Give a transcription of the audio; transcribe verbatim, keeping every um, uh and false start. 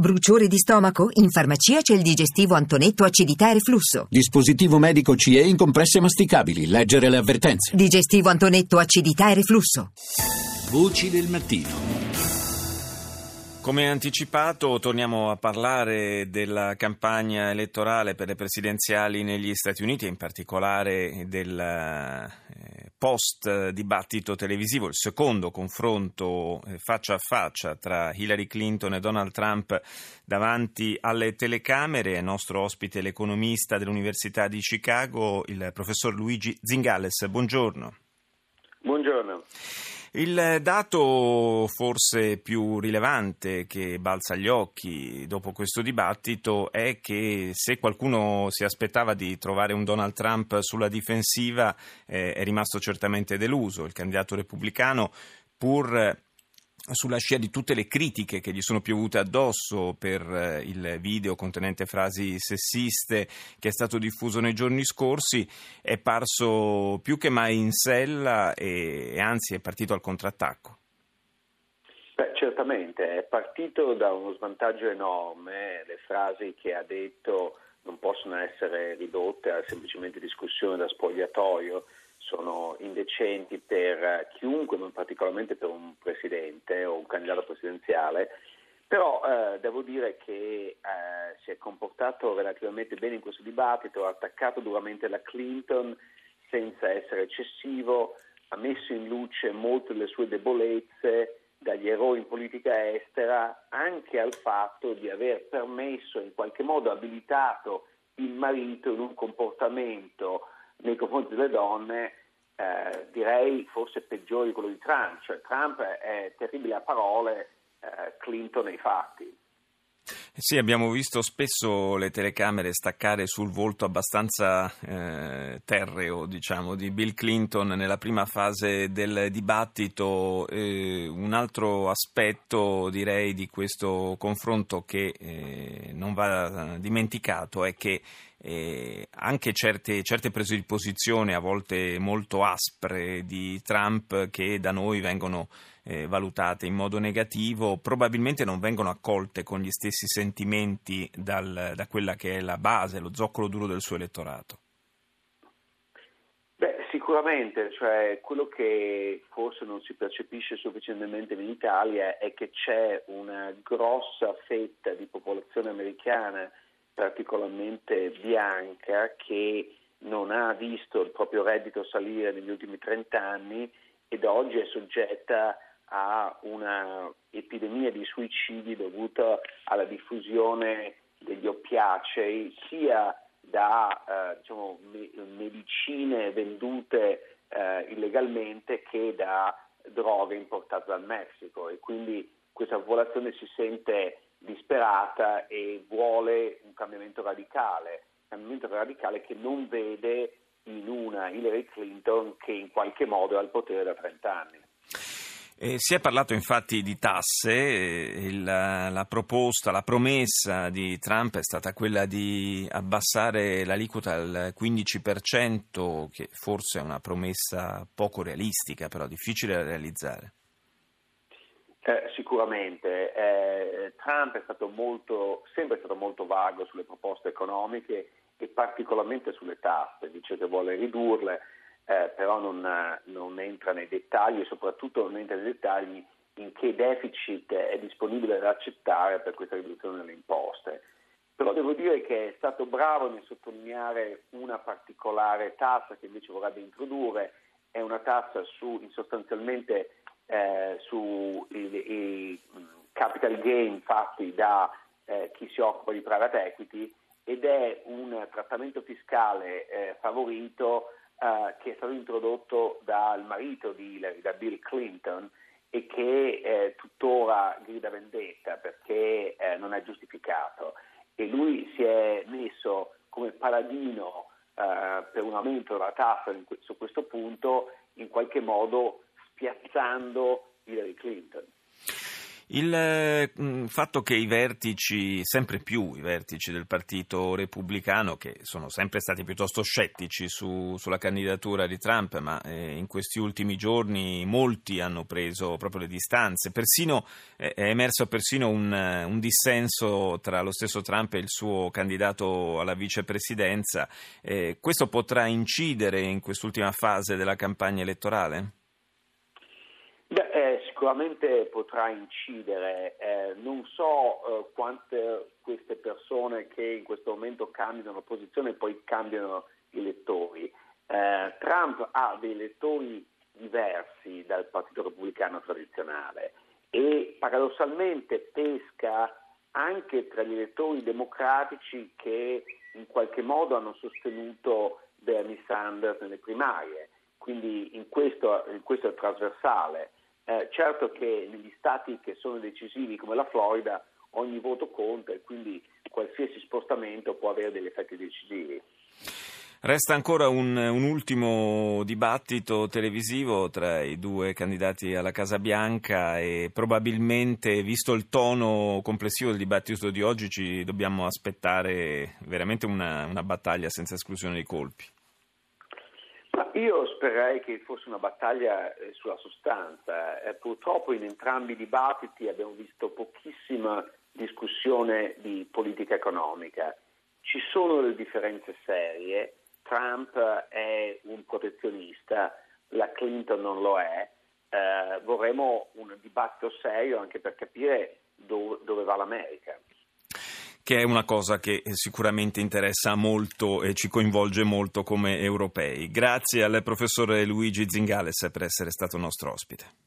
Bruciore di stomaco? In farmacia c'è il digestivo Antonetto acidità e reflusso. Dispositivo medico C E in compresse masticabili. Leggere le avvertenze. Digestivo Antonetto acidità e reflusso. Voci del mattino. Come anticipato, torniamo a parlare della campagna elettorale per le presidenziali negli Stati Uniti e in particolare del post dibattito televisivo, il secondo confronto faccia a faccia tra Hillary Clinton e Donald Trump davanti alle telecamere. È nostro ospite l'economista dell'Università di Chicago, il professor Luigi Zingales. Buongiorno. Buongiorno. Il dato forse più rilevante che balza agli occhi dopo questo dibattito è che se qualcuno si aspettava di trovare un Donald Trump sulla difensiva, eh, è rimasto certamente deluso. Il candidato repubblicano, pur sulla scia di tutte le critiche che gli sono piovute addosso per il video contenente frasi sessiste che è stato diffuso nei giorni scorsi, è parso più che mai in sella e anzi è partito al contrattacco. Beh, certamente, è partito da uno svantaggio enorme. Le frasi che ha detto non possono essere ridotte a semplicemente discussione da spogliatoio, sono indecenti per chiunque, ma particolarmente per un presidente o un candidato presidenziale, però eh, devo dire che eh, si è comportato relativamente bene in questo dibattito, ha attaccato duramente la Clinton senza essere eccessivo, ha messo in luce molte delle sue debolezze, dagli errori in politica estera, anche al fatto di aver permesso, in qualche modo abilitato il marito in un comportamento nei confronti delle donne, eh, direi forse peggiore di quello di Trump. Cioè, Trump è terribile a parole, eh, Clinton nei fatti. Sì, abbiamo visto spesso le telecamere staccare sul volto abbastanza eh, terreo, diciamo, di Bill Clinton nella prima fase del dibattito. Eh, un altro aspetto, direi, di questo confronto che eh, non va dimenticato è che eh, anche certe, certe prese di posizione, a volte molto aspre, di Trump, che da noi vengono eh, valutate in modo negativo, probabilmente non vengono accolte con gli stessi sentimenti dal, da quella che è la base, lo zoccolo duro del suo elettorato. Beh, sicuramente, cioè, quello che forse non si percepisce sufficientemente in Italia è che c'è una grossa fetta di popolazione americana, particolarmente bianca, che non ha visto il proprio reddito salire negli ultimi trent'anni ed oggi è soggetta a una epidemia di suicidi dovuta alla diffusione degli oppiacei, sia da eh, diciamo, me- medicine vendute eh, illegalmente che da droghe importate dal Messico, e quindi questa popolazione si sente disperata e vuole un cambiamento radicale, un cambiamento radicale che non vede in una Hillary Clinton che in qualche modo è al potere da trent'anni. Eh, si è parlato infatti di tasse, il, la, la proposta, la promessa di Trump è stata quella di abbassare l'aliquota al quindici per cento, che forse è una promessa poco realistica, però difficile da realizzare. Eh, sicuramente, eh, Trump è stato molto, sempre stato molto vago sulle proposte economiche e particolarmente sulle tasse, dice che vuole ridurle, eh, però non, non entra nei dettagli e soprattutto non entra nei dettagli in che deficit è disponibile da accettare per questa riduzione delle imposte. Però devo dire che è stato bravo nel sottolineare una particolare tassa che invece vorrebbe introdurre, è una tassa su sostanzialmente Eh, sui capital gain fatti da eh, chi si occupa di private equity, ed è un trattamento fiscale eh, favorito eh, che è stato introdotto dal marito di Hillary, da Bill Clinton, e che eh, tuttora grida vendetta perché eh, non è giustificato, e lui si è messo come paladino eh, per un aumento della tassa su questo punto, in qualche modo piazzando Hillary Clinton. Il mh, fatto che i vertici, sempre più i vertici del Partito Repubblicano, che sono sempre stati piuttosto scettici su, sulla candidatura di Trump, ma eh, in questi ultimi giorni molti hanno preso proprio le distanze, persino eh, è emerso persino un, un dissenso tra lo stesso Trump e il suo candidato alla vicepresidenza, eh, questo potrà incidere in quest'ultima fase della campagna elettorale? Beh, eh, sicuramente potrà incidere, eh, non so eh, quante queste persone che in questo momento cambiano posizione poi cambiano i lettori. Eh, Trump ha dei lettori diversi dal Partito Repubblicano tradizionale e paradossalmente pesca anche tra gli elettori democratici che in qualche modo hanno sostenuto Bernie Sanders nelle primarie, quindi in questo, in questo è trasversale. Eh, certo che negli stati che sono decisivi come la Florida ogni voto conta e quindi qualsiasi spostamento può avere degli effetti decisivi. Resta ancora un, un ultimo dibattito televisivo tra i due candidati alla Casa Bianca e probabilmente, visto il tono complessivo del dibattito di oggi, ci dobbiamo aspettare veramente una, una battaglia senza esclusione di colpi. Ma io spererei che fosse una battaglia sulla sostanza. Eh, purtroppo in entrambi i dibattiti abbiamo visto pochissima discussione di politica economica. Ci sono delle differenze serie. Trump è un protezionista, la Clinton non lo è, eh, vorremmo un dibattito serio anche per capire do- dove va l'America. Che è una cosa che sicuramente interessa molto e ci coinvolge molto come europei. Grazie al professore Luigi Zingales per essere stato nostro ospite.